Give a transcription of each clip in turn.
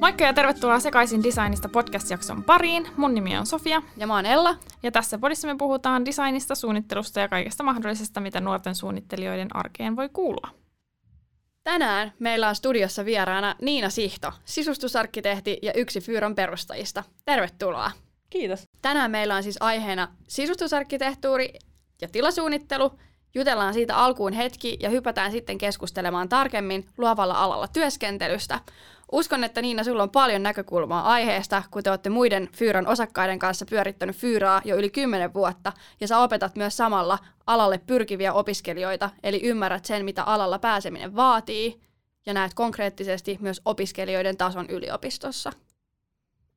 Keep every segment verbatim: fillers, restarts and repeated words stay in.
Moikka ja tervetuloa Sekaisin designista podcast-jakson pariin. Mun nimi on Sofia. Ja mä oon Ella. Ja tässä podissa me puhutaan designista, suunnittelusta ja kaikesta mahdollisesta, mitä nuorten suunnittelijoiden arkeen voi kuulua. Tänään meillä on studiossa vieraana Niina Sihto, sisustusarkkitehti ja yksi Fyran perustajista. Tervetuloa. Kiitos. Tänään meillä on siis aiheena sisustusarkkitehtuuri ja tilasuunnittelu. Jutellaan siitä alkuun hetki ja hypätään sitten keskustelemaan tarkemmin luovalla alalla työskentelystä. Uskon, että Niina, sulla on paljon näkökulmaa aiheesta, kun te olette muiden Fyran osakkaiden kanssa pyörittänyt Fyraa jo yli kymmenen vuotta, ja sä opetat myös samalla alalle pyrkiviä opiskelijoita, eli ymmärrät sen, mitä alalla pääseminen vaatii, ja näet konkreettisesti myös opiskelijoiden tason yliopistossa.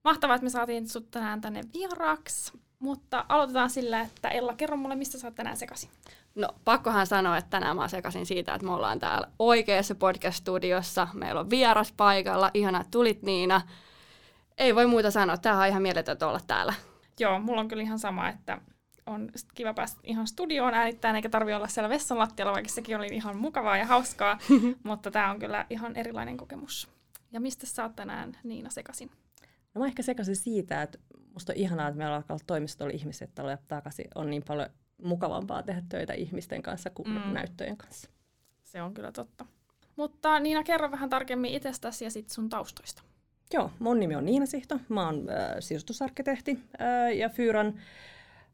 Mahtavaa, että me saatiin sut tänään tänne vieraksi, mutta aloitetaan sillä, että Ella, kerro mulle, mistä sä oot tänään sekaisin. No, pakkohan sanoa, että tänään mä oon sekaisin siitä, että me ollaan täällä oikeassa podcast-studiossa. Meillä on vieras paikalla. Ihanaa, että tulit, Niina. Ei voi muuta sanoa. Tämähän on ihan mieletöntä olla täällä. Joo, mulla on kyllä ihan sama, että on kiva päästä ihan studioon äänittämään, eikä tarvitse olla siellä vessan lattialla, vaikka sekin oli ihan mukavaa ja hauskaa. Mutta tää on kyllä ihan erilainen kokemus. Ja mistä sä oot tänään, Niina, sekaisin? No, mä ehkä sekaisin siitä, että musta on ihanaa, että meillä alkaa toimistolla ihmiset, että ollaan takaisin on niin paljon mukavampaa tehdä töitä ihmisten kanssa kuin mm. näyttöjen kanssa. Se on kyllä totta. Mutta Niina, kerro vähän tarkemmin itsestäsi ja sit sun taustoista. Joo, mun nimi on Niina Sihto. Mä oon äh, sisustusarkkitehti äh, ja Fyran,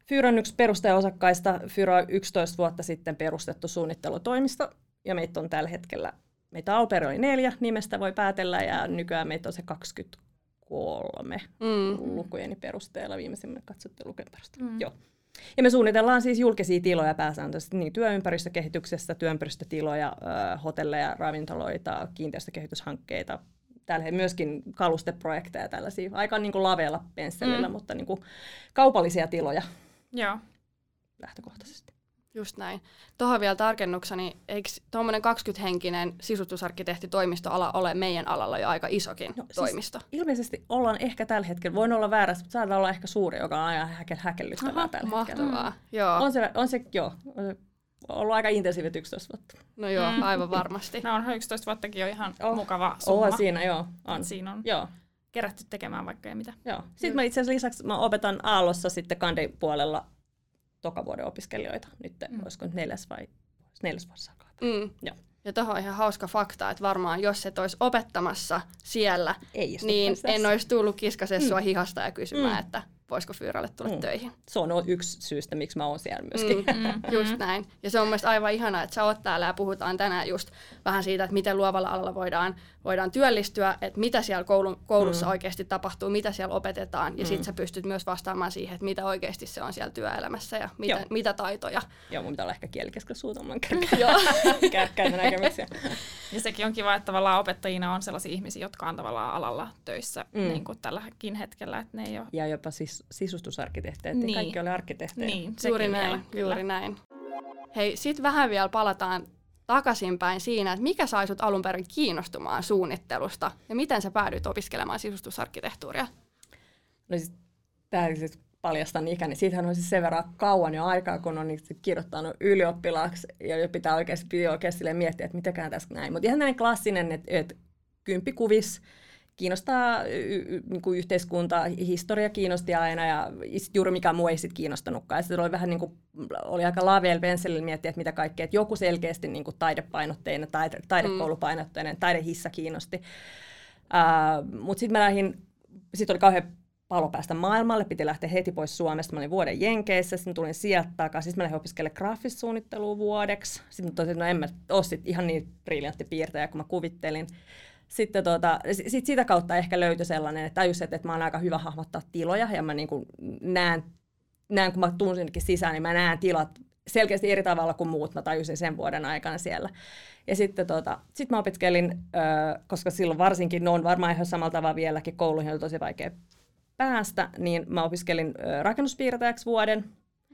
Fyran yksi perustajaosakkaista. Fyra on yksitoista vuotta sitten perustettu suunnittelutoimisto ja meitä on tällä hetkellä, meitä alperi oli neljä, nimestä voi päätellä ja nykyään meitä on se kaksikymmentäkolme mm. lukujeni perusteella, viimeisimmän katsottiin lukujen perusteella. Mm. Joo. Ja me suunnitellaan siis julkisia tiloja pääsääntöisesti, niin työympäristökehityksessä, työympäristötiloja, hotelleja, ravintoloita, kiinteistökehityshankkeita, tällä myöskin kalusteprojekteja tällaisia, aika niin kuin lavealla pensselillä, mm. mutta niin kuin kaupallisia tiloja. Joo. Lähtökohtaisesti. Just näin. Tuohon vielä tarkennukseni, eikö tuommoinen kaksikymmentähenkinen sisustusarkkitehtitoimistoala ole meidän alalla jo aika isokin no, toimisto? Siis ilmeisesti ollaan ehkä tällä hetkellä, voin olla väärässä, mutta saadaan olla ehkä suuri, joka on aina häkel, häkellyttävää Aha, tällä mahtavaa. Hetkellä. Joo. On se, on se, joo. On se ollut aika intensiivit yksitoista vuotta. No joo, mm. aivan varmasti. No onhan yksitoista vuottakin jo ihan oh. mukava summa. Oh, siinä joo. On. Siinä on. Joo. Kerätty tekemään vaikka ja mitä. Joo. Sitten Juh. mä itse asiassa lisäksi mä opetan Aallossa sitten kandin puolella toka vuoden opiskelijoita. Nyt mm. olisiko nyt neljäs vai neljäs vuosi alkaa. Mm. Joo. Ja tuohon on ihan hauska fakta, että varmaan jos et olisi opettamassa siellä, Ei niin en olisi tullut kiskaseen mm. sua hihasta ja kysymään, mm. että voisiko Fyralle tulla mm. töihin. Se on yksi syystä, miksi mä oon siellä myöskin. Mm. Just näin. Ja se on mielestäni aivan ihanaa, että sä oot täällä ja puhutaan tänään just vähän siitä, että miten luovalla alalla voidaan, voidaan työllistyä, että mitä siellä koulu, koulussa mm. oikeasti tapahtuu, mitä siellä opetetaan. Ja mm. sit sä pystyt myös vastaamaan siihen, että mitä oikeasti se on siellä työelämässä ja mitä, mitä taitoja. Joo, mun pitää olla ehkä kielikeskus suutamaan kärkkäitä näkemyksiä. Ja sekin on kiva, että tavallaan opettajina on sellaisia ihmisiä, jotka on tavallaan alalla töissä mm. niin kuin tälläkin hetkellä. Että ne ei ole... Ja jopa siis sisustusarkkitehtejä, ettei niin. kaikki ole arkkitehtejä. Niin, juuri näin, juuri näin. Hei, sit vähän vielä palataan takaisinpäin siinä, että mikä sai sut alun perin kiinnostumaan suunnittelusta ja miten sä päädyit opiskelemaan sisustusarkkitehtuuria? No siis, tää siis paljastan ikäni. Siitähän on siis sen verran kauan jo aikaa, kun on kirjoittanut ylioppilaaksi ja pitää oikeasti, oikeasti miettiä, että mitäkään tässä näin. Mutta ihan näin klassinen, että et, kymppikuvis. Kiinnostaa y- y- yhteiskunta, historia kiinnosti aina ja juuri mikään muu ei sit kiinnostanutkaan. Sitten oli vähän niin kuin, oli aika lavealla pensselillä miettiä, että mitä kaikkea. Että joku selkeästi niin kuin taidepainotteinen, taide, taidekoulupainotteinen, taidehissa kiinnosti. Uh, Mutta sitten mä lähdin, sit oli kauhean palo päästä maailmalle, piti lähteä heti pois Suomesta. Mä olin vuoden Jenkeissä, sitten tulin sieltä takaisin. Sitten mä lähdin opiskelemaan graafista suunnittelua vuodeksi. Sitten mä totesin, että no en mä ole sit ihan niin briljantti piirtäjä kuin mä kuvittelin. Sitten tuota, sit sitä kautta ehkä löytyi sellainen, että tajus, että, että mä oon aika hyvä hahmottaa tiloja ja mä niin kuin näen, näen, kun mä tuun sinnekin sisään, niin mä näen tilat selkeästi eri tavalla kuin muut. Mä tajusin sen vuoden aikana siellä. Ja sitten tuota, sit mä opiskelin, koska silloin varsinkin, no on varmaan ihan samalla tavalla vieläkin, kouluihin oli tosi vaikea päästä, niin mä opiskelin rakennuspiirtäjäksi vuoden.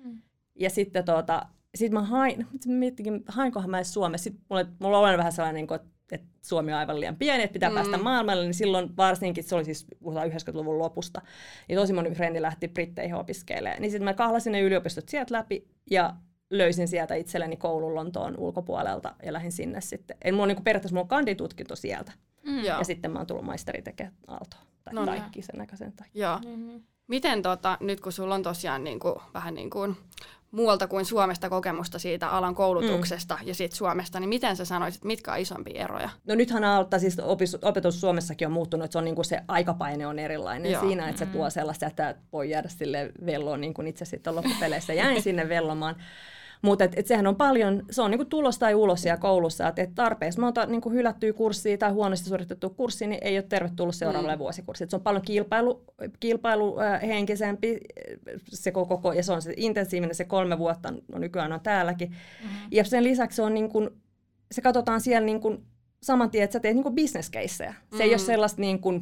Mm. Ja sitten tuota, sitten mä hain, miettikin, hainkohan mä edes Suomessa. Sitten mulla, mulla on vähän sellainen, että Suomi on aivan liian pieni, että pitää mm. päästä maailmalle, niin silloin varsinkin, se oli siis yhdeksänkymmentäluvun lopusta, niin tosi moni frendi lähti Britteihin opiskelemaan. Niin sitten mä kahlasin ne yliopistot sieltä läpi ja löysin sieltä itselleni koulun Lontoon ulkopuolelta ja lähdin sinne sitten. Eli mulla on niin periaatteessa mulla on kanditutkinto sieltä. Mm. Ja sitten mä oon tullut maisteri tekemään Aaltoon tai no, kaikki sen näköisen takia. Joo. Mm-hmm. Miten tota, nyt kun sulla on tosiaan niin kuin, vähän niin kuin muualta kuin Suomesta kokemusta siitä alan koulutuksesta mm. ja siitä Suomesta, niin miten sä sanoisit, mitkä on isompia eroja? No nythän Aalto, siis opetus Suomessakin on muuttunut, että se, on niin kuin se aikapaine on erilainen. Joo. Siinä, että se mm-hmm. tuo sellaista, että voi jäädä sille velloon, niin kuin itse sitten loppupeleissä jäin sinne vellomaan. Mutta et, et sehän on paljon, se on niinku tulos tai ulos siellä koulussa, että et tarpeeksi monta niinku hylättyä kurssia tai huonosti suoritettua kurssia, niin ei ole tervetullut seuraavalle mm. vuosikurssille. Et se on paljon kilpailu, kilpailuhenkisempi se koko, ja se on se intensiivinen, se kolme vuotta no nykyään on täälläkin. Mm-hmm. Ja sen lisäksi se, on niinku, se katsotaan siellä niinku saman tien, että sä teet niinku business caseja. Se mm-hmm. ei ole sellaista niinku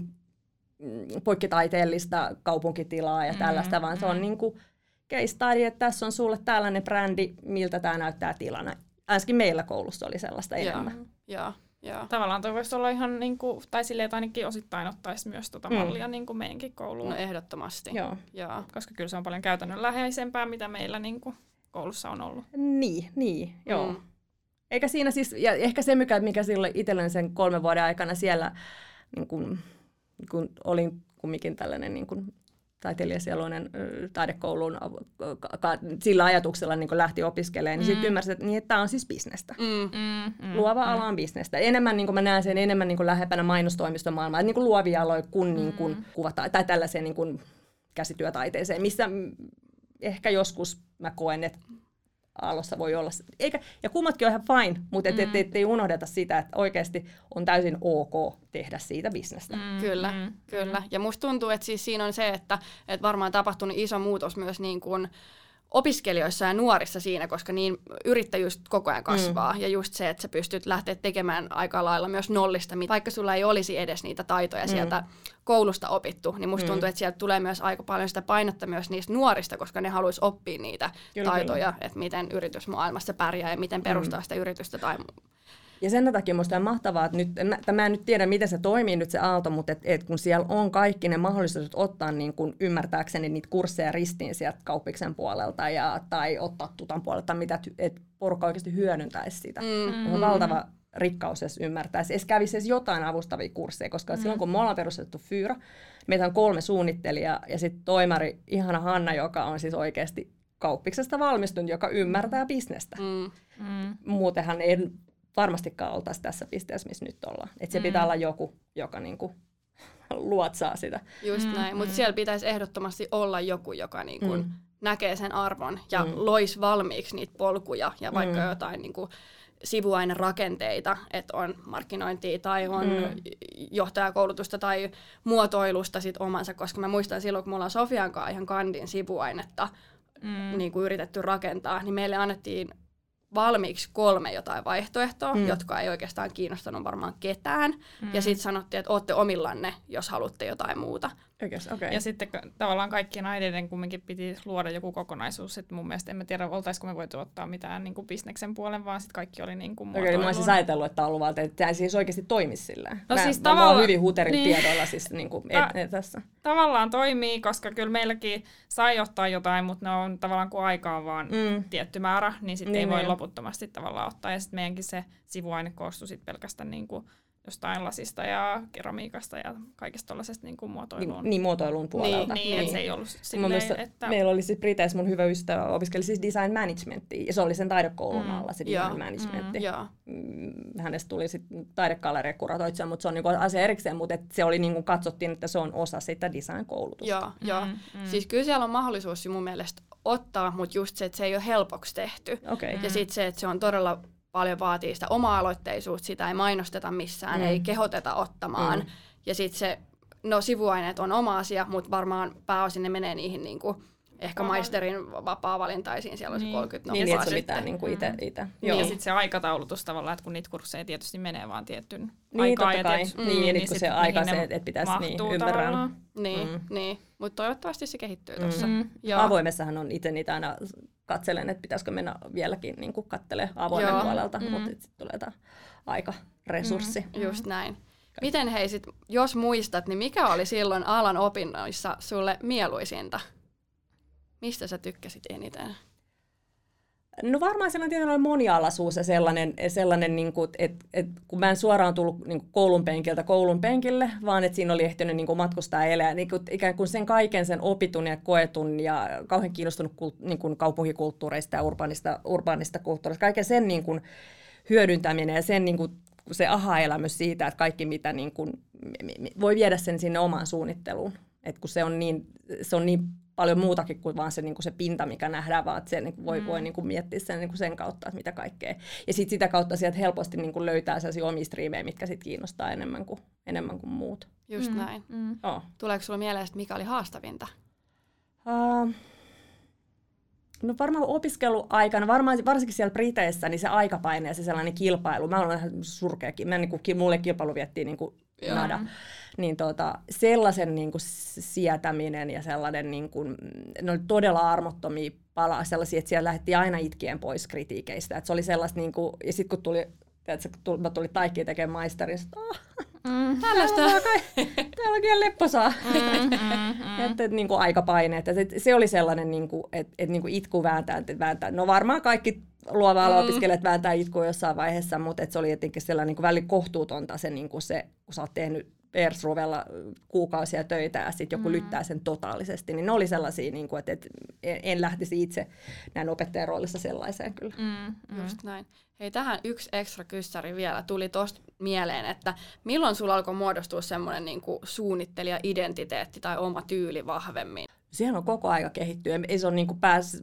poikkitaiteellista kaupunkitilaa ja tällaista, mm-hmm. vaan se on niinku case study, että tässä on sulle tällainen brändi, miltä tämä näyttää tilana. Äsken meillä koulussa oli sellaista enemmän. Joo, joo. Tavallaan toi voisi olla ihan, niin kuin, tai silleen ainakin osittain ottaisi myös tuota mallia mm. niin kuin meidänkin kouluun. No ehdottomasti. Joo. Joo. Koska kyllä se on paljon käytännönläheisempää, mitä meillä niin kuin koulussa on ollut. Niin, niin, joo. Mm. Eikä siinä siis, ja ehkä se mikä, mikä silloin itselleni sen kolmen vuoden aikana siellä, niin kuin, kun olin kumminkin tällainen niin kuin taiteilijasieluinen taidekouluun sillä ajatuksella niin lähti opiskelemaan, niin mm. sitten ymmärsin, että, niin, että tämä on siis bisnestä. Mm, mm, mm, Luova mm. ala on bisnestä. Enemmän niin mä näen sen enemmän niin lähempänä mainostoimiston maailmaa, niin luovia aloja kuin, mm. niin kuin kuvata, tai tällaiseen niin kuin käsityötaiteeseen, missä ehkä joskus mä koen, että alossa voi olla. Eikä, ja kummatkin on ihan fine, mutta et, et, et, ei unohdeta sitä, että oikeasti on täysin ok tehdä siitä bisnestä. Mm, kyllä, mm, kyllä. Ja musta tuntuu, että siis siinä on se, että, että varmaan tapahtunut iso muutos myös niin kuin opiskelijoissa ja nuorissa siinä, koska niin yrittäjyys koko ajan kasvaa. Mm. Ja just se, että sä pystyt lähteä tekemään aika lailla myös nollista, vaikka sulla ei olisi edes niitä taitoja mm. sieltä koulusta opittu, niin musta mm. tuntuu, että sieltä tulee myös aika paljon sitä painetta myös niistä nuorista, koska ne haluaisi oppia niitä kyllä, taitoja, kyllä. Että miten yritysmaailmassa pärjää ja miten perustaa mm. sitä yritystä tai muu. Ja sen takia minusta on mahtavaa, että nyt, mä, mä en nyt tiedä, miten se toimii nyt se Aalto, mutta et, et kun siellä on kaikki ne mahdollisuudet ottaa niin kun ymmärtääkseni niitä kursseja ristiin sieltä kauppiksen puolelta ja, tai ottaa tutan puolelta, mitä et porukka oikeasti hyödyntäisi sitä. Mm-hmm. On valtava rikkaus, jos ymmärtäisi. Edes kävisi edes jotain avustavia kursseja, koska mm-hmm. silloin kun me ollaan perustettu Fyra, meitä on kolme suunnittelijaa ja sitten toimari, ihana Hanna, joka on siis oikeasti kauppiksesta valmistunut, joka ymmärtää bisnestä. Mm-hmm. Muutenhan ei varmastikaan oltaisiin tässä pisteessä, missä nyt ollaan. Että se mm. pitää olla joku, joka niinku luotsaa sitä. Just näin, mm-hmm. mutta siellä pitäisi ehdottomasti olla joku, joka niinku mm. näkee sen arvon ja mm. loisi valmiiksi niitä polkuja ja vaikka mm. jotain niinku sivuainerakenteita, että on markkinointia tai on mm. johtajakoulutusta tai muotoilusta sit omansa, koska mä muistan silloin, kun me ollaan Sofian kanssa ihan kandin sivuainetta mm. niinku yritetty rakentaa, niin meille annettiin valmiiksi kolme jotain vaihtoehtoa, mm. jotka ei oikeastaan kiinnostanut varmaan ketään. Mm. Ja sitten sanottiin, että ootte omillanne, jos haluatte jotain muuta. Oikeas, okay. Ja sitten tavallaan kaikkien aineiden kumminkin piti luoda joku kokonaisuus. Että mun mielestä en tiedä, oltaisiko me voitu ottaa mitään niin kuin bisneksen puolen, vaan sitten kaikki oli niin kuin muotoilun. Okei, okay, mä olisin ajatellut, että on luvalta, että tämä siis oikeasti toimisi sillä. No mä, siis mä tavalla... vaan hyvin huuterin niin. tiedolla siis niin kuin Ta- et, et tässä. Tavallaan toimii, koska kyllä meilläkin sai ottaa jotain, mutta ne on tavallaan kuin aikaan vaan mm. tietty määrä, niin sitten niin, ei voi niin. loputtomasti tavallaan ottaa. Ja sitten meidänkin se sivuaine koostui sit pelkästään niin kuin jostain lasista ja keramiikasta ja kaikesta tuollaisesta niin kuin muotoiluun. Niin, niin muotoiluun puolelta. Niin, niin, niin. Se ei ollut silleen, että... Meillä oli siis Briteissä mun hyvä ystävä, opiskeli siis design managementtia, ja se oli sen taidekoulun mm, alla se design yeah, managementti. Mm, yeah. Hänestä tuli sitten taidegalleriakuraatioitsija, mutta se on niinku asia erikseen, mutta et se oli niinku katsottiin, että se on osa sitä design-koulutusta. Joo, joo. Mm, mm. Siis kyllä siellä on mahdollisuus mun mielestä ottaa, mutta just se, että se ei ole helpoksi tehty. Okay. Mm. Ja sitten se, että se on todella... paljon vaatii sitä oma-aloitteisuutta, sitä ei mainosteta missään, mm. ei kehoteta ottamaan. Mm. Ja sitten se, no sivuaineet on oma asia, mutta varmaan pääosin ne menee niihin niinku, ehkä Aha. maisterin vapaa-valintaisiin, siellä on niin. se kolmekymmentä niin, noppaa sitten. Mitään, niin kuin ite, ite. Mm. Niin, ja sitten se aikataulutus tavallaan, että kun niitä kursseja tietysti menee vaan tietyn niin, aikaa. Ja tietysti, mm. Niin, niin, niin kun se aika, se, että pitäisi niin, ymmärrää. Niin, mm. niin. Mutta toivottavasti se kehittyy tuossa. Mm. Avoimessahan on itse niitä aina... katselen, että pitäisikö mennä vieläkin niin kuin katselemaan avoimen Joo. puolelta, mm-hmm. mutta sitten tulee tämä aikaresurssi. Mm-hmm. Just näin. Kaikki. Miten hei sit, jos muistat, niin mikä oli silloin alan opinnoissa sulle mieluisinta? Mistä sä tykkäsit eniten? No varmaan sellainen tietynlainen monialaisuus ja sellainen, sellainen niin kuin, että, että kun mä en suoraan tullut niin kuin koulun penkiltä koulun penkille, vaan että siinä oli ehtinyt niin kuin matkustaa ja elää. Niin kuin, ikään kuin sen kaiken sen opitun ja koetun ja kauhean kiinnostunut niin kuin kaupunkikulttuureista ja urbaanista, urbaanista kulttuureista. Kaiken sen niin kuin hyödyntäminen ja sen, niin kuin, se aha-elämys siitä, että kaikki mitä niin kuin, voi viedä sen sinne omaan suunnitteluun. Että kun se on niin... Se on niin paljon muutakin kuin vaan se, niin kuin se pinta, mikä nähdään, vaan että se niin kuin voi, mm. voi niin kuin miettiä sen, niin kuin sen kautta, että mitä kaikkea. Ja sit sitä kautta sieltä helposti niin kuin löytää sellaisia omia striimejä, mitkä sit kiinnostaa enemmän kuin, enemmän kuin muut. Just mm. näin. Mm. Oh. Tuleeko sulla mieleen, mikä oli haastavinta? Uh, no varmaan opiskeluaikana, varmaan, varsinkin siellä Briteissä, niin se aikapaine ja se sellainen kilpailu. Mä olen ihan surkeakin. Mä, niin kuin, mulle kilpailu viettiin niin kuin nada. Niin tota, sellaisen niin kuin sietäminen ja sellainen, niin kuin, ne oli todella armottomia palaa, sellaisia, että siellä lähdettiin aina itkien pois kritiikeistä. Et se oli sellaista, niin kuin, ja sitten kun tuli, tiedätkö, tuli, mä tulin Taikkiin tekemään maisterin, että oh, mm, tällaista, täällä on kyllä lepposaa. Mm, mm, mm. Et, niin kuin aikapaineet. Et, et, se oli sellainen, niin kuin, että et, niin kuin itku vääntää, et, vääntää. No varmaan kaikki luova ala opiskelijat mm. vääntää itkua jossain vaiheessa, mutta et, se oli jotenkin sellainen niin kuin välillä kohtuutonta se, niin kuin se, kun sä oot tehnyt persruvella kuukausia töitä ja sitten joku mm. lyttää sen totaalisesti, niin ne oli sellaisia, niin kuin, että, että en lähtisi itse näin opettajan roolissa sellaiseen kyllä. Mm, mm. Just näin. Hei, tähän yksi ekstra kyssäri vielä tuli tuosta mieleen, että milloin sulla alkoi muodostua semmoinen niin kuin suunnittelija-identiteetti tai oma tyyli vahvemmin? Sehän on koko aika kehittyy. Ei se on niin kuin pääs...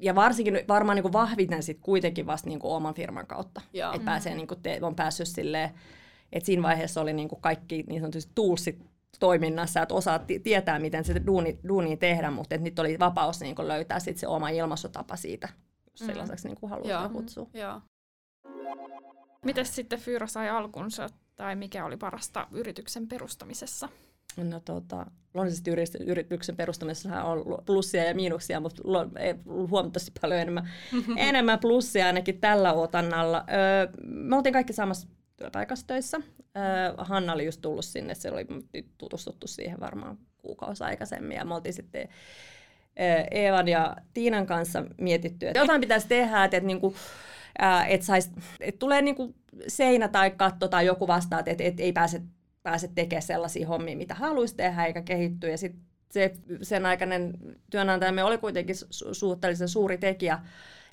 Ja varsinkin varmaan niin kuin vahvitän sit kuitenkin vasta niin kuin oman firman kautta. Että mm. pääsee, niin kuin te... on päässyt silleen. Et siinä vaiheessa oli niinku kaikki niin sanotusti toolsit toiminnassa, että osaa t- tietää, miten se duuni, duunia tehdä, mutta nyt oli vapaus niinku löytää sit se oma ilmaisutapa siitä, jos mm. sellaiseksi niinku haluaa kutsua. Mm. Mites sitten Fyra sai alkunsa, tai mikä oli parasta yrityksen perustamisessa? No tota, luonnollisesti yrityksen perustamisessa on plussia ja miinuksia, mutta huomattavasti paljon enemmän, enemmän plussia ainakin tällä otannalla. Öö, me oltiin kaikki samassa työpaikassa töissä. Äh, Hanna oli just tullut sinne, se oli tutustuttu siihen varmaan kuukausi aikaisemmin, ja me oltiin sitten äh, Eevan ja Tiinan kanssa mietitty, että jotain pitäisi tehdä, että et niinku, äh, et sais, et tulee niinku seinä tai katto tai joku vastaa, että et, et ei pääse, pääse tekemään sellaisia hommia, mitä haluaisi tehdä eikä kehittyä, ja sitten se, sen aikainen työnantajamme oli kuitenkin su- suhteellisen suuri tekijä,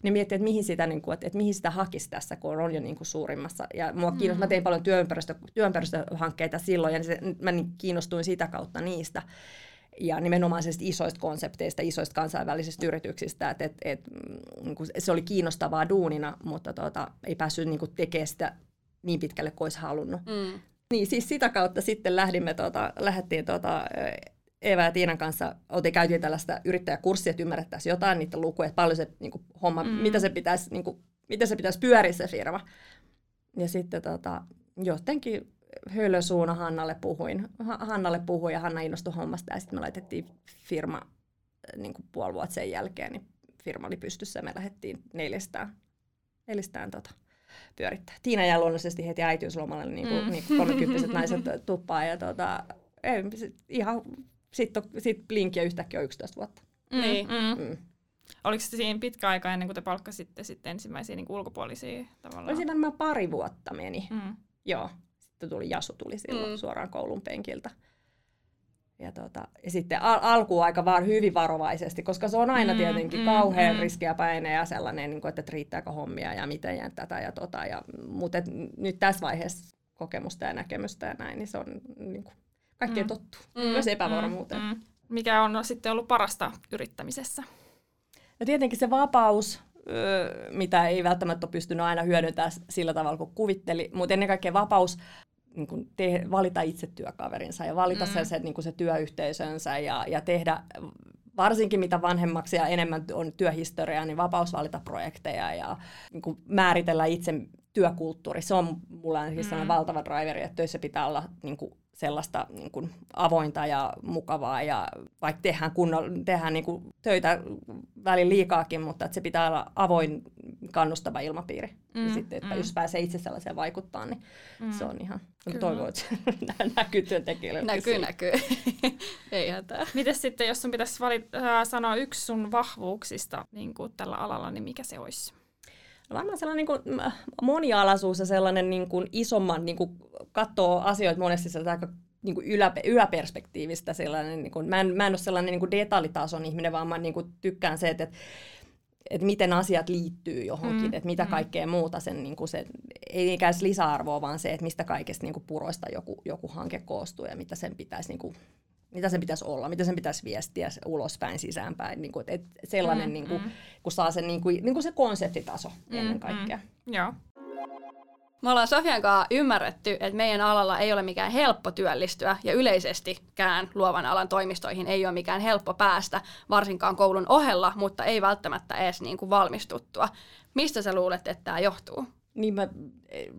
niin miettii, että mihin sitä, niin kuin, että, että mihin sitä hakisi tässä, kun on jo niin kuin suurimmassa. Ja mua kiinnosti, mm. mä tein paljon työympäristö, työympäristöhankkeita silloin, ja se, mä niin kiinnostuin sitä kautta niistä. Ja nimenomaan isoista konsepteista, isoista kansainvälisistä yrityksistä. Että, että, että, niin kuin, se oli kiinnostavaa duunina, mutta tuota, ei päässyt niin kuin tekemään sitä niin pitkälle kuin olisi halunnut. Mm. Niin siis sitä kautta sitten lähdimme, tuota, lähdettiin... Tuota, Eeva ja Tiinan kanssa oltiin, käytiin tällaista yrittäjäkurssia, että ymmärrettäisiin jotain niitä lukuja, että paljon se niin kuin, homma, mm. mitä se pitäisi niin pitäis pyöriä se firma. Ja sitten tota, jotenkin höylösuuna Hannalle puhuin. Hannalle puhuin ja Hanna innostui hommasta, ja sitten me laitettiin firma niin kuin puoli vuotta sen jälkeen, niin firma oli pystyssä ja me lähdettiin neljästään, neljästään tota, pyörittää. Tiina ja luonnollisesti heti äitiyslomalle niin kuin, mm. niin kuin kolmekymppiset naiset tuppaa ja tota, ei, ihan... Sitten sit Blinkiä yhtäkkiä on yksitoista vuotta. Niin. Mm. Mm. Oliko se siinä pitkä aika ennen kuin te palkkasitte sitten ensimmäisiä niin kuin ulkopuolisia tavallaan? Oli siinä varmaan pari vuotta meni. Mm. Joo. Sitten tuli Jasu tuli silloin mm. suoraan koulun penkiltä. Ja, tota, ja sitten al- alkuun aika vaan hyvin varovaisesti, koska se on aina mm, tietenkin mm, kauhean mm. riski ja paine ja sellainen, niin kuin, että riittääkö hommia ja miten ja tätä ja tota. Ja, mutta et, nyt tässä vaiheessa kokemusta ja näkemystä ja näin, niin se on... Niin kuin, kaikkeen mm. tottuu, mm. myös epävarmuuteen. Mm. Mikä on sitten ollut parasta yrittämisessä? No tietenkin se vapaus, mitä ei välttämättä ole pystynyt aina hyödyntämään sillä tavalla, kun kuvitteli, mutta ennen kaikkea vapaus niin kun te, valita itse työkaverinsa ja valita mm. se, niin kun se työyhteisönsä ja, ja tehdä, varsinkin mitä vanhemmaksi ja enemmän on työhistoriaa, niin vapaus valita projekteja ja niin kun määritellä itse työkulttuuri. Se on mulla ainakin mm. sellainen valtava driveri, että töissä pitää olla... Niin kun, sellaista niin kuin avointa ja mukavaa, ja vaikka tehdään, kunno- tehdään niin kuin töitä välillä liikaakin, mutta että se pitää olla avoin, kannustava ilmapiiri. Mm, ja sitten, että mm. jos pääsee itse sellaiseen vaikuttaa, niin mm. se on ihan, toivon, että näkyy työntekijöille. Näkyy, näkyy. Ei hätää. Mites sitten, jos sun pitäisi valita, äh, sanoa yksi sun vahvuuksista niin kuin tällä alalla, niin mikä se olisi? No varmaan sellainen niin kuin monialaisuus ja sellainen niin kuin isomman, niin kuin katsoo asioita monesti aika niin kuin yläpe, yläperspektiivistä. Sellainen, niin kuin, mä, en, mä en ole sellainen niin kuin detaljitason ihminen, vaan mä niin kuin tykkään se, että, että, että miten asiat liittyy johonkin, mm. että mitä kaikkea muuta sen, niin kuin se, ei niinkään lisäarvoa, vaan se, että mistä kaikesta niin kuin puroista joku, joku hanke koostuu ja mitä sen pitäisi niin kuin, mitä sen pitäisi olla, mitä sen pitäisi viestiä ulospäin, sisäänpäin, niin kuin, että sellainen, mm, niin kuin, mm. kun saa sen, niin kuin, niin kuin se konseptitaso mm, ennen kaikkea. Mm. Joo. Me ollaan Sofian kanssa ymmärretty, että meidän alalla ei ole mikään helppo työllistyä, ja yleisestikään luovan alan toimistoihin ei ole mikään helppo päästä, varsinkaan koulun ohella, mutta ei välttämättä edes niin kuin valmistuttua. Mistä sä luulet, että tämä johtuu? Niin mä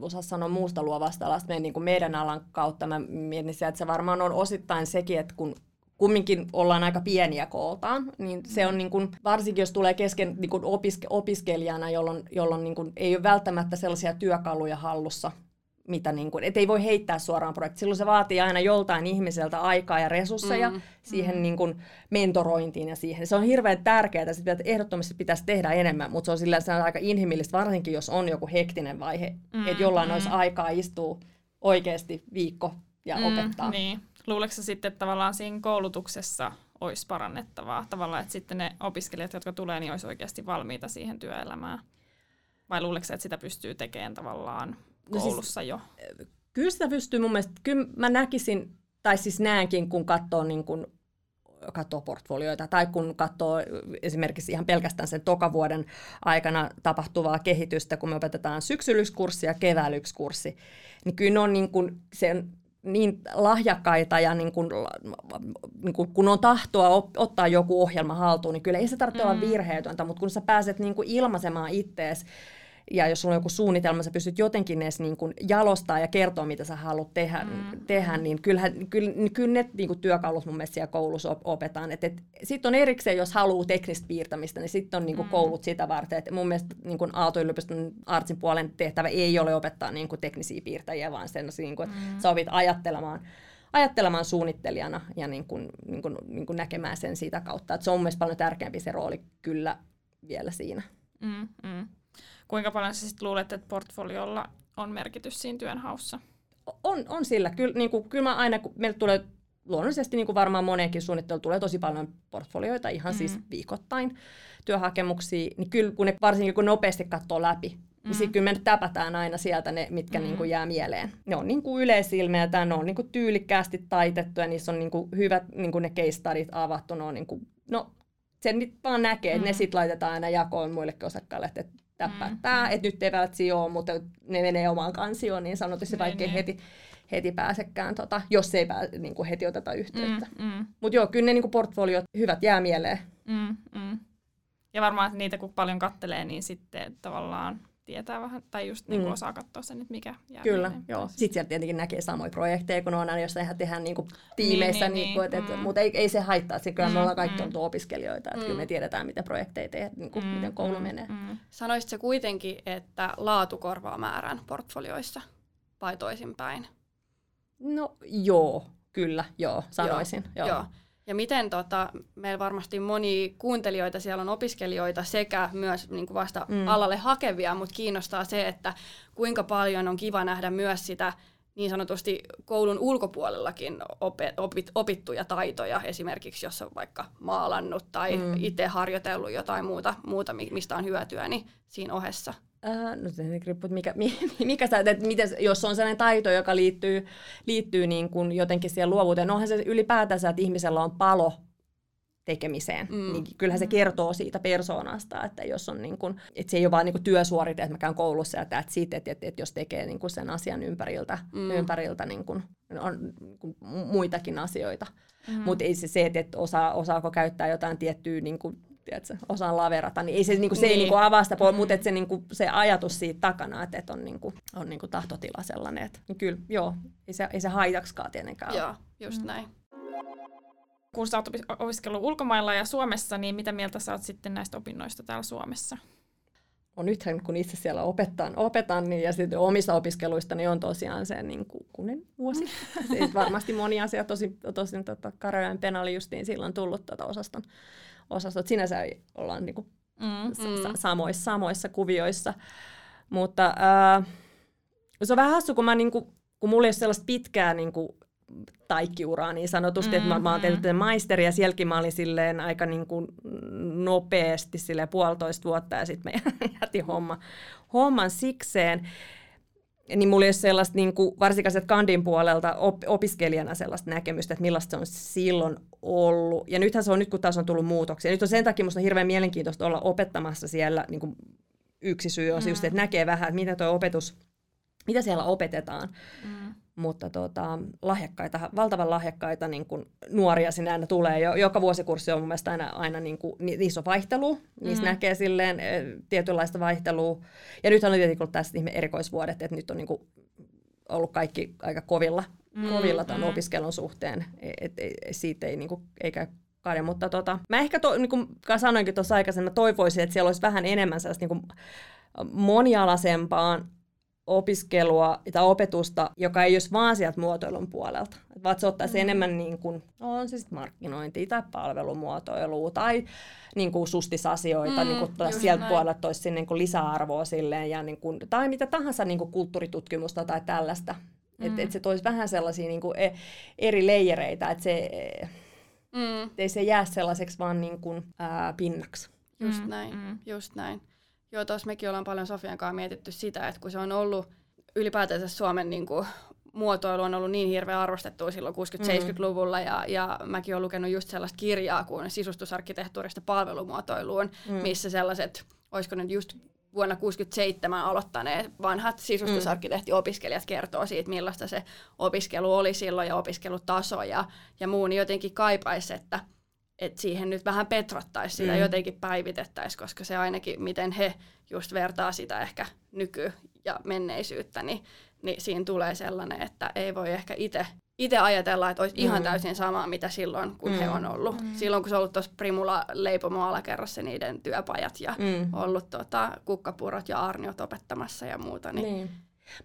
osaa sanoa muusta luovasta alasta. Me, niin kuin meidän alan kautta mä mietin sitä, että se varmaan on osittain sekin, että kun kumminkin ollaan aika pieniä kooltaan, niin mm. se on niin kuin, varsinkin jos tulee kesken niin kuin opiske, opiskelijana, jolloin, jolloin niin kuin, ei ole välttämättä sellaisia työkaluja hallussa, mitä niin kuin, et ei voi heittää suoraan projekti. Silloin se vaatii aina joltain ihmiseltä aikaa ja resursseja mm. siihen mm. niin kuin mentorointiin ja siihen. Se on hirveän tärkeää, että ehdottomasti pitäisi tehdä enemmän, mutta se on sillä tavalla aika inhimillistä, varsinkin jos on joku hektinen vaihe, mm. että jollain mm. olisi aikaa istua oikeasti viikko ja mm. opettaa. Niin. Luuleeko sä sitten, että tavallaan siinä koulutuksessa olisi parannettavaa? Tavallaan, että sitten ne opiskelijat, jotka tulee, niin olisi oikeasti valmiita siihen työelämään? Vai luuleeko sä, että sitä pystyy tekemään tavallaan koulussa no siis, jo? Kyllä sitä pystyy mun mielestä, kyllä mä näkisin, tai siis näenkin, kun katsoo, niin kun katsoo portfolioita, tai kun katsoo esimerkiksi ihan pelkästään sen toka vuoden aikana tapahtuvaa kehitystä, kun me opetetaan syksylykskurssi ja kevälykskurssi, niin kyllä ne on niin kun sen, niin lahjakkaita ja niin kun, niin kun, kun on tahtoa op, ottaa joku ohjelma haltuun, niin kyllä ei se tarvitse mm. olla virheetöntä, mutta kun sä pääset niin kun ilmaisemaan ittees, ja jos sulla on joku suunnitelma, sä pystyt jotenkin edes niin kuin jalostaa ja kertoa, mitä sä haluat tehdä, mm. tehdä niin kyllähän, kyllä, kyllä ne niin kuin työkalut mun mielestä siellä koulussa opetaan. Et, et, sitten on erikseen, jos haluaa teknistä piirtämistä, niin sitten on niin kuin mm. koulut sitä varten. Et mun mielestä niin kuin Aalto-yliopiston artsin puolen tehtävä ei ole opettaa niin kuin teknisiä piirtäjiä, vaan sen, niin kuin, että mm. sä opit ajattelemaan, ajattelemaan suunnittelijana ja niin kuin, niin kuin, niin kuin näkemään sen sitä kautta. Et se on mun mielestä paljon tärkeämpi se rooli kyllä vielä siinä. Mm, mm. Kuinka paljon sä sit luulet, että portfoliolla on merkitys siinä työnhaussa? On, on sillä. Kyllä, niin kuin, kyllä mä aina, kun meille tulee luonnollisesti niin kuin varmaan moneenkin suunnitteluun tulee tosi paljon portfolioita, ihan mm-hmm. siis viikoittain työhakemuksia, niin kyllä kun ne, varsinkin kun nopeasti katsoo läpi, mm-hmm. niin sitten kyllä me täpätään aina sieltä ne, mitkä mm-hmm. niin kuin jää mieleen. Ne on niin kuin yleisilmeiltään, ne on niin kuin tyylikkäästi taitettu ja niissä on niin kuin hyvät niin kuin ne case studyt avattu. Ne on niin kuin, no, sen nyt vaan näkee, mm-hmm. että ne sitten laitetaan aina jakoon muillekin osakkaille, että täppättää, mm. että nyt ei välttämättä ole, mutta ne menee omaan kansioon, niin sanotusti vaikka ei heti, heti pääsekään, tota, jos ei pää, niin kuin heti oteta yhteyttä. Mm, mm. Mutta joo, kyllä ne niin kuin portfoliot hyvät jää mieleen. Mm, mm. Ja varmaan että niitä kun paljon kattelee, niin sitten tavallaan tietää vähän, tai just niin kuin mm. osaa katsoa sen, että mikä jää kyllä, mieleen. Joo. Sitten sieltä tietenkin näkee samoja projekteja, kun on aina, jos tehdään niin kuin tiimeissä, niin, niin, niin, niin, niin, niin, mm. mutta ei, ei se haittaa. Sitten kyllä mm, me ollaan kaikki mm, oltu opiskelijoita, että mm. kyllä me tiedetään, mitä projekteja tehdään, niin kuin, mm, miten koulu mm, menee. Mm. Sanoisitko kuitenkin, että laatu korvaa määrän portfolioissa vai toisinpäin? No joo, kyllä, joo, sanoisin. Joo. Joo. Joo. Ja miten tota, meillä varmasti moni kuuntelijoita, siellä on opiskelijoita sekä myös niin kuin vasta mm. alalle hakevia, mutta kiinnostaa se, että kuinka paljon on kiva nähdä myös sitä niin sanotusti koulun ulkopuolellakin opet, opit, opittuja taitoja, esimerkiksi jos on vaikka maalannut tai mm. itse harjoitellut jotain muuta, muuta, mistä on hyötyä, niin siinä ohessa. No tietenkin riippuu, mikä, mikä sä, että miten, jos on sellainen taito, joka liittyy, liittyy niin kuin jotenkin siihen luovuuteen, onhan se ylipäätänsä, että ihmisellä on palo tekemiseen. Mm. Niin kyllähän se kertoo siitä persoonasta, että jos on niin kuin, että se ei ole vaan niin kuin työsuorite, että mä käyn koulussa ja täät siitä, että, että, että jos tekee niin kuin sen asian ympäriltä, mm. ympäriltä niin kuin, on muitakin asioita. Mm. Mutta ei se se, että osaa, osaako käyttää jotain tiettyä niin kuin tiedätkö, osaan laverata, niin ei se, niinku, se niin. ei niinku, avaa sitä puolella, mutta se, niinku, se ajatus siitä takana, että et on, niinku, on niinku, tahtotila sellainen. Et, niin kyllä, joo, ei se, ei se haitaksikaan tietenkään. Joo, just mm. näin. Kun sä oot opiskellut ulkomailla ja Suomessa, niin mitä mieltä sä oot sitten näistä opinnoista täällä Suomessa? No nythän, kun itse siellä opetan, opetan niin, ja sitten omissa opiskeluista, niin on tosiaan se niin kuunen vuosi. Siis varmasti moni asia, tosin, tosin tota, Karjalan Pena oli justiin silloin tullut tuota osaston, osaston. Sinänsä ollaan niin kuin, mm, sa- mm. samoissa, samoissa kuvioissa. Mutta äh, se on vähän hassu, kun, mä, niin kuin, kun mulla ei ole sellaista pitkää niin kuin, taikkiuraa niin sanotusti, mm-hmm. että mä, mä oon tehnyt maisteri ja sielläkin mä olin silleen aika niin kuin nopeasti silleen puolitoista vuotta ja sitten mä jätin homma, homman sikseen. Niin mulla ei ole sellaista niin kuin, varsinkaan sieltä kandin puolelta op- opiskelijana sellaista näkemystä, että millaista se on silloin ollut. Ja nythän se on, nyt kun taas on tullut muutoksia. Nyt on sen takia musta on hirveän mielenkiintoista olla opettamassa siellä. Niin kuin yksi syy on mm-hmm. just, että näkee vähän, että mitä toi opetus, mitä siellä opetetaan. Mm-hmm. Mutta tota, lahjakkaita, valtavan lahjakkaita niin kun nuoria sinä aina tulee. Joka vuosikurssi on mun mielestä aina, aina niin kun, niissä on vaihtelua. Niissä mm. näkee silleen e, tietynlaista vaihtelua. Ja nythän on tietenkin ollut tässä erikoisvuodet, että nyt on niin kun, ollut kaikki aika kovilla, mm. kovilla tämän mm. opiskelun suhteen. Et, et, et, siitä ei, niin kun, ei käy kaden. Mutta tota, mä ehkä, to, niin kuin sanoinkin tuossa aikaisemmin, mä toivoisin, että siellä olisi vähän enemmän sellaista niin kun, monialaisempaan opiskelua tai opetusta, joka ei olisi vaan sieltä muotoilun puolelta. Vaan se ottaisi mm. enemmän niin kuin, on se sitten markkinointia tai palvelumuotoilua tai niin kuin sustisasioita, mm, niin kuin sieltä näin. Puolelta olisi niin kuin lisäarvoa silleen, ja niin kuin, tai mitä tahansa niin kuin kulttuuritutkimusta tai tällaista. Mm. Että et se toisi vähän sellaisia niin kuin eri leijereitä, että se mm. ei se jää sellaiseksi vaan niin kuin, ää, pinnaksi. Just mm. näin, mm. just näin. Joo, tuossa mekin ollaan paljon Sofian kanssa mietitty sitä, että kun se on ollut ylipäätänsä Suomen niin kuin, muotoilu on ollut niin hirveän arvostettua silloin kuusikymmentä-seitsemänkymmentäluvulla ja, ja mäkin olen lukenut just sellaista kirjaa kuin sisustusarkkitehtuurista palvelumuotoiluun, mm. missä sellaiset, olisiko nyt just vuonna kuusikymmentäseitsemän aloittaneet vanhat sisustusarkkitehtiopiskelijat kertoo siitä, millaista se opiskelu oli silloin ja opiskelutaso ja, ja muu, niin jotenkin kaipaisi, että että siihen nyt vähän petrattaisiin sitä, mm. jotenkin päivitettäisiin, koska se ainakin, miten he just vertaa sitä ehkä nyky- ja menneisyyttä, niin, niin siinä tulee sellainen, että ei voi ehkä itse ite ajatella, että olisi mm. ihan täysin samaa, mitä silloin, kun mm. he on ollut. Mm. Silloin, kun se on ollut tuossa Primula-leipomo-alakerrassa niiden työpajat ja mm. ollut tota, kukkapurot ja arniot opettamassa ja muuta, niin... niin.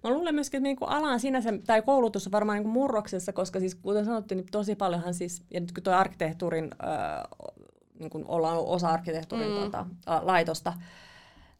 Mä luulen myöskin, että niinku alan sinänsä, tai koulutus on varmaan niinku murroksessa, koska siis kuten sanottiin, niin tosi paljonhan siis, ja nyt kun toi arkkitehtuurin, äh, niin kun ollaan osa arkkitehtuurin mm. tuota, ä, laitosta,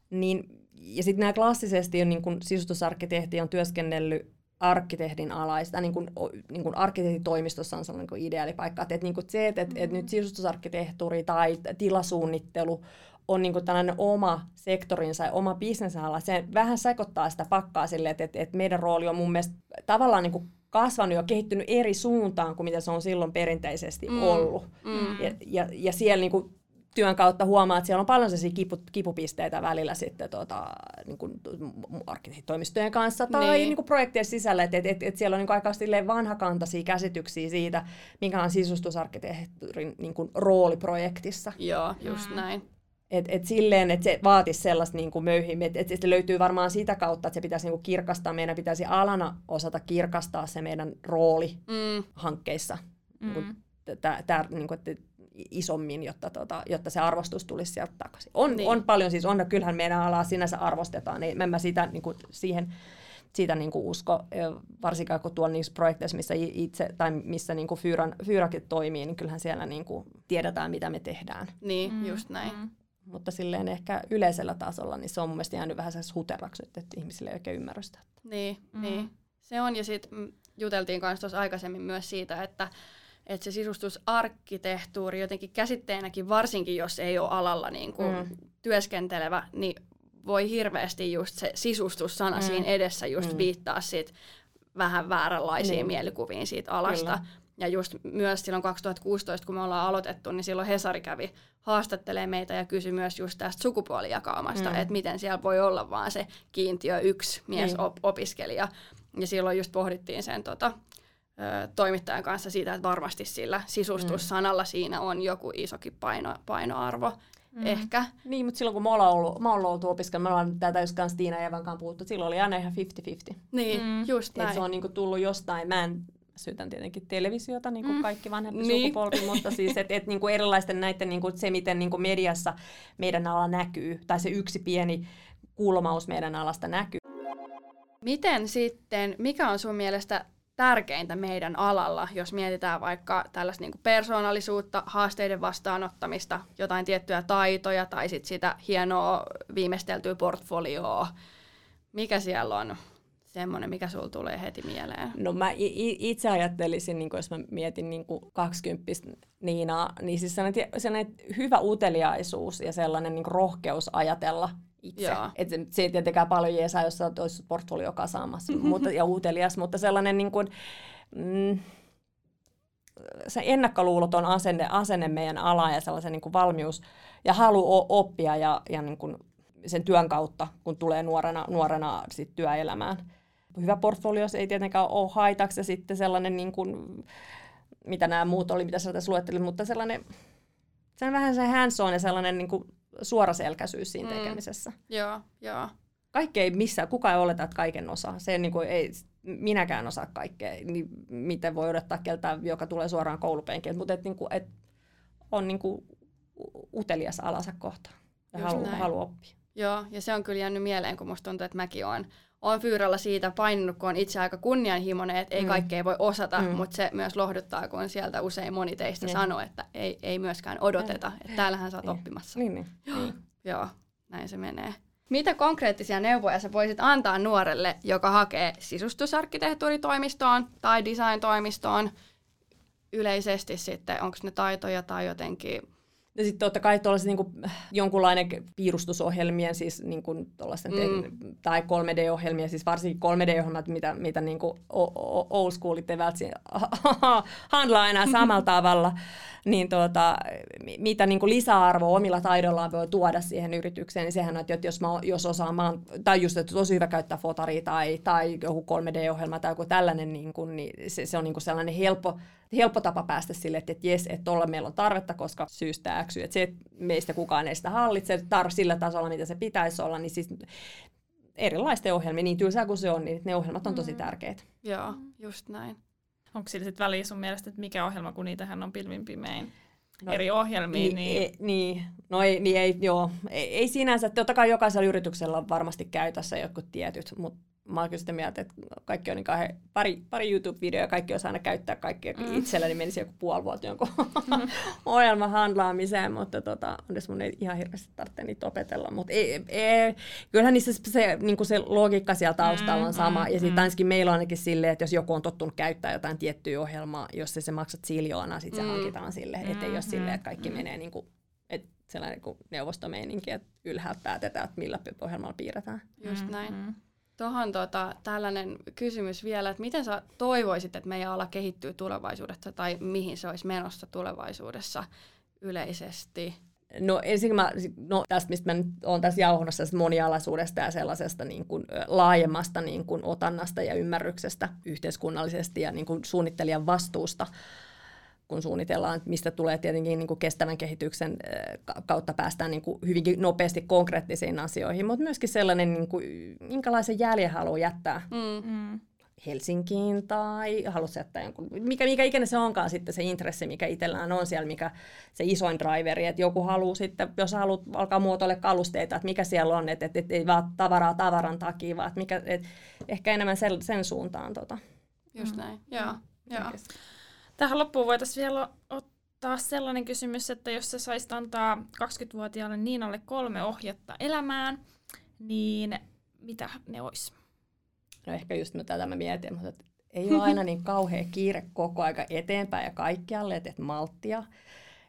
niin, ja sitten nämä klassisesti on niin kun sisustusarkkitehti on työskennellyt arkkitehdin alaista, niin kun, niin kun arkkitehtitoimistossa on sellainen niin ideaalipaikka, että et, niin se, että et, mm. et nyt sisustusarkkitehtuuri tai tilasuunnittelu on niinku tällainen oma sektorinsa ja oma bisnesala. Se vähän sekoittaa sitä pakkaa silleen, että, että, että meidän rooli on mun mielestä tavallaan niinku kasvanut ja kehittynyt eri suuntaan kuin mitä se on silloin perinteisesti mm. ollut. Mm. Ja, ja, ja siellä niinku työn kautta huomaa, että siellä on paljon sellaisia kipu, kipupisteitä välillä sitten tuota, niinku, arkkitehtitoimistojen kanssa tai niin. niinku projektien sisällä. Että et, et, et siellä on niinku aika vanhakantaisia käsityksiä siitä, mikä on sisustusarkkitehtuurin niinku, rooli projektissa. Joo, just näin. Et, et silleen, että se vaatisi sellaista niin kuin möyhiä, että et se löytyy varmaan sitä kautta, että se pitäisi niin kuin kirkastaa, meidän pitäisi alana osata kirkastaa se meidän rooli mm. hankkeissa mm. niin tää, tää, niin kuin, isommin, jotta, tota, jotta se arvostus tulisi sieltä takaisin. On, niin. on paljon siis, on, kyllähän meidän alaa sinänsä arvostetaan, ei, en mä sitä, niin kuin, siihen, siitä niin kuin usko, varsinkaan kun tuolla niissä projekteissa, missä itse, tai missä niin kuin Fyran, Fyrakin toimii, niin kyllähän siellä niin kuin tiedetään, mitä me tehdään. Niin, mm. just näin. Mm. Mutta silleen ehkä yleisellä tasolla, niin se on mun mielestä jäänyt vähän sellaisessa huteraksi, että ihmisille ei oikein ymmärrystä. Niin, mm. niin, se on. Ja sitten juteltiin kanssa tuossa aikaisemmin myös siitä, että, että se sisustusarkkitehtuuri jotenkin käsitteenäkin, varsinkin jos ei ole alalla niin kuin mm. työskentelevä, niin voi hirveästi just se sisustussana mm. siinä edessä just mm. viittaa siitä vähän vääränlaisiin mm. mielikuviin siitä alasta. Kyllä. Ja just myös silloin kaksituhattakuusitoista, kun me ollaan aloitettu, niin silloin Hesari kävi haastattelee meitä ja kysyi myös just tästä sukupuolijakaumasta, mm. että miten siellä voi olla vaan se kiintiö yksi miesopiskelija. Mm. Ja silloin just pohdittiin sen tota, ö, toimittajan kanssa siitä, että varmasti sillä sisustussanalla mm. siinä on joku isokin paino, painoarvo. mm. ehkä. Niin, mutta silloin kun me ollaan ollut, me ollaan oltu opiskella, me ollaan täältä just kanssa Tiina ja Evan kanssa puhuttu, silloin oli aina ihan fifty fifty. Niin, mm. just näin. Et se on niinku tullut jostain, mä en syytän tietenkin televisiota, niin kuin mm. kaikki vanhempi niin. sukupolvi, mutta siis, että et, niinku erilaisten näiden, niinku, se miten niinku mediassa meidän ala näkyy, tai se yksi pieni kulmaus meidän alasta näkyy. Miten sitten, mikä on sun mielestä tärkeintä meidän alalla, jos mietitään vaikka tällaista niin kuin persoonallisuutta, haasteiden vastaanottamista, jotain tiettyjä taitoja tai sit sitä hienoa viimeisteltyä portfolioa? Mikä siellä on semmoinen, mikä sulla tulee heti mieleen? No mä itse ajattelisin, niin jos mä mietin niin kaksikymppistä Niinaa, niin siis sellainen, sellainen hyvä uteliaisuus ja sellainen niin rohkeus ajatella itse. Et se, se ei tietenkään paljon jeesaa, jos sä olisit portfolio kasaamassa mutta, ja utelias, mutta sellainen niin kuin, mm, se ennakkoluuloton asenne, asenne meidän alaan ja sellaisen niin kuin valmius ja halu oppia ja, ja niin kuin sen työn kautta, kun tulee nuorena, nuorena sit työelämään. Hyvä portfolio, se ei tietenkään ole haitaksi ja sitten sellainen, niin kuin, mitä nämä muut oli, mitä sä tässä luettelit, mutta sellainen, sen vähän se hands on ja sellainen niin kuin suoraselkäisyys siinä mm. tekemisessä. Joo, joo. Kaikki ei missään, kukaan ei oleta, että kaiken osaa. Se niin kuin ei minäkään osaa kaikkea, niin miten voi odottaa keltään, joka tulee suoraan koulupenkiltä, mutta et, niin kuin, et, on niin kuin utelias alansa kohtaan ja haluaa halu oppia. Joo, ja se on kyllä jäänyt mieleen, kun musta tuntuu, että mäkin olen on Fyyralla siitä painunut, kun on itse aika kunnianhimoinen, että ei mm. kaikkea voi osata, mm. mutta se myös lohduttaa, kun sieltä usein moni teistä niin. sanoo, että ei, ei myöskään odoteta, että täällähän sä oot niin. oppimassa. Niin, niin. Joo, joo, näin se menee. Mitä konkreettisia neuvoja sä voisit antaa nuorelle, joka hakee sisustusarkkitehtuuritoimistoon tai design-toimistoon yleisesti sitten, onko ne taitoja tai jotenkin? Ja sitten totta kai tuollaisen niin kuin jonkunlainen piirustusohjelmien siis niin kuin tuollaisen mm. tai kolme D-ohjelmien, siis varsinkin kolme D-ohjelmat, mitä, mitä niin kuin old schoolit eivät handlaa enää samalla tavalla, niin tuota, mitä niin kuin lisäarvoa omilla taidoillaan voi tuoda siihen yritykseen, niin sehän on, että jos, mä, jos osaan, mä oon, tai just, että tosi hyvä käyttää fotaria tai, tai joku kolme D-ohjelma tai joku tällainen, niin, kuin, niin se, se on niin kuin sellainen helppo, helppo tapa päästä sille, että, että jes, että tuolla meillä on tarvetta, koska syystä äksyy. Että se, että meistä kukaan ei sitä hallitse tar- sillä tasolla, mitä se pitäisi olla, niin siis erilaisten ohjelmien, niin tylsää kuin se on, niin ne ohjelmat on tosi tärkeitä. Mm. Joo, just näin. Onko sillä sitten väliä sun mielestä, että mikä ohjelma, kun niitähän on pilvin pimein no, eri ohjelmiin? Niin, ei, niin. No ei, niin ei, joo. Ei, ei sinänsä, totta kai jokaisella yrityksellä on varmasti käytössä jotkut tietyt, mutta mä oon kyllä sitä mieltä, että kaikki on niin kahden, pari, pari YouTube-videoa ja kaikki osaa aina käyttää kaikkea. Mm. Itselläni menisi joku puoli vuotta jonkun mm. ohjelman handlaamiseen, mutta tota, onnes mun ei ihan hirveästi tarvitse niitä opetella. Mutta ei, ei, kyllähän niissä se, se, niin se logiikka siellä taustalla on sama. Mm, mm, ja sitten ainakin meillä on ainakin silleen, että jos joku on tottunut käyttää jotain tiettyä ohjelmaa, jos se, se maksat siljoonaa, sitten se mm. hankitaan silleen. Että ei ole silleen, että kaikki mm. menee niin kuin, että sellainen kuin neuvostomeininki, että ylhäältä päätetään, että millä ohjelmalla piirretään. Just näin. Mm. Tuohon tota, tällainen kysymys vielä, että miten sä toivoisit, että meidän ala kehittyy tulevaisuudessa tai mihin se olisi menossa tulevaisuudessa yleisesti? No ensin mä, no tästä mistä mä nyt olen tässä jauhonnassa monialaisuudesta ja sellaisesta niin kuin laajemmasta niin kuin otannasta ja ymmärryksestä yhteiskunnallisesti ja niin kuin suunnittelijan vastuusta, kun suunnitellaan, mistä tulee tietenkin niin kuin kestävän kehityksen kautta päästään niin kuin hyvinkin nopeasti konkreettisiin asioihin, mutta myöskin sellainen, niin kuin, minkälaisen jäljen haluaa jättää mm. Helsinkiin tai haluaa jättää jonkun, mikä, mikä ikinä se onkaan sitten se intressi, mikä itsellään on siellä, mikä se isoin driveri, että joku haluaa sitten, jos haluat alkaa muotoilla kalusteita, että mikä siellä on, että, että, että ei vaan tavaraa tavaran takia, vaan että mikä, että ehkä enemmän sen, sen suuntaan. Tota. Just näin, mm. joo. joo. Tähän loppuun voitaisiin vielä ottaa sellainen kysymys, että jos sä saisit antaa kaksikymmentävuotiaalle Niinalle kolme ohjetta elämään, niin mitä ne olisi? No ehkä just no, tätä mä mietin, mutta ei ole aina niin kauhea kiire koko aika eteenpäin ja kaikkialle, että et malttia.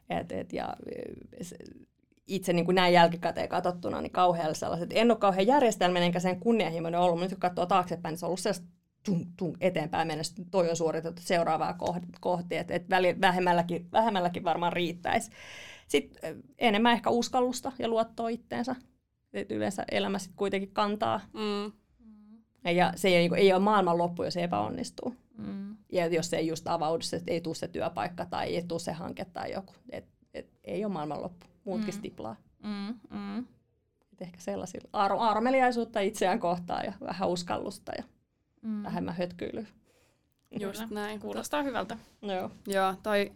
Et, et, ja, se, itse niin kuin näin jälkikäteen katsottuna niin kauhealle sellaiset. En ole kauhean järjestelmän enkä sen kunnianhimoinen ollut, mutta nyt kun katsoo taaksepäin, niin se on ollut sellaista. Tung, tung, eteenpäin mennessä, toi on suoritettu seuraavaa kohti, että et vähemmälläkin, vähemmälläkin varmaan riittäisi. Sitten enemmän ehkä uskallusta ja luottoa itteensä. Et yleensä elämä sit kuitenkin kantaa. Mm. Ja se ei, ei ole maailmanloppu, jos se epäonnistuu. Mm. Ja jos se ei just avaudu, se ei tule se työpaikka tai ei tule se hanke tai joku. Et, et, ei ole maailmanloppu, muutkin mm. stiplaa. Mm, mm. Ehkä sellaisilla aar- aarmeliaisuutta itseään kohtaan ja vähän uskallusta ja mm. vähemmän hötkyilyä. Just näin, kuulostaa hyvältä. Joo. Joo, toi,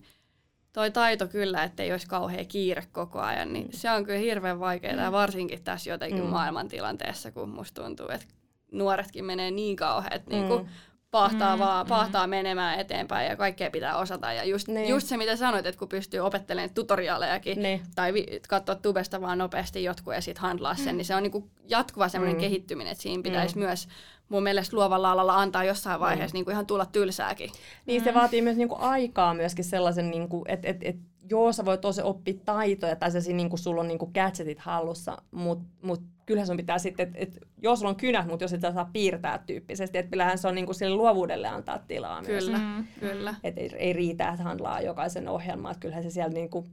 toi taito kyllä, ettei olisi kauhean kiire koko ajan, niin se on kyllä hirveän vaikeaa, mm. ja varsinkin tässä jotenkin mm. maailmantilanteessa, kun musta tuntuu, että nuoretkin menee niin kauhean, että mm. niinku pahtaa, mm. vaan, pahtaa mm. menemään eteenpäin ja kaikkea pitää osata. Ja just, niin. just se, mitä sanoit, että kun pystyy opettelemaan tutoriaalejakin niin. tai vi- katsoa tubesta vaan nopeasti jotkut ja sitten handlaa sen, mm. niin se on niinku jatkuva semmoinen mm. kehittyminen, että siinä pitäisi mm. myös mun mielestä luovalla alalla antaa jossain vaiheessa mm. niinku ihan tulla tylsääkin. Niin mm. se vaatii myös niinku aikaa myöskin sellaisen, niinku, että et, et, joo sä voit tosiaan oppia taitoja tai se niinku, sulla on niinku gadgetit hallussa, mutta mut, kyllähän sun pitää sitten, että et, jos sulla on kynät, mutta jos et saa piirtää tyyppisesti, että kyllähän se on niinku sille luovuudelle antaa tilaa myös. Kyllä, mm, kyllä. Että ei, ei riitä, että handlaa jokaisen ohjelmaa, että kyllähän se siellä niinku,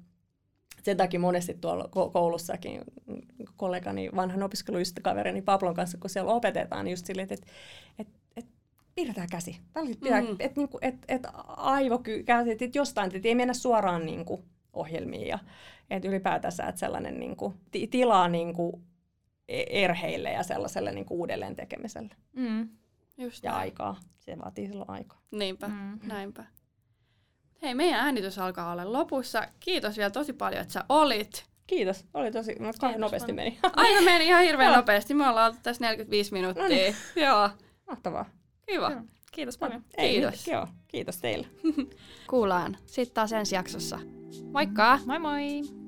sen takia monesti tuolla koulussakin kollegani, vanhan opiskeluystäväkaverini Pablon kanssa, kun siellä opetetaan just silleen, että et, et, piirretään käsi. Pitää, mm. et, niinku, et, et aivokäsit, että jostain, et ei mennä suoraan niinku, ohjelmiin ja et ylipäätänsä, että sellainen niinku, t- tilaa niinku, erheille ja sellaiselle niinku uudelleen tekemiselle. Mm, just ja näin. Aikaa. Se vaatii silloin aikaa. Niinpä, mm. näinpä. Hei, meidän äänitys alkaa olla lopussa. Kiitos vielä tosi paljon, että sä olit. Kiitos. Oli tosi, mutta kahden nopeasti meni. Aika meni ihan hirveän nopeasti. Me ollaan oltu tässä neljäkymmentäviisi minuuttia. No niin. Joo. Mahtavaa. Kiva. Joo. Kiitos paljon. Ei, kiitos. Joo, kiitos teille. Kuullaan sitten taas ensi jaksossa. Moikka! Moi moi!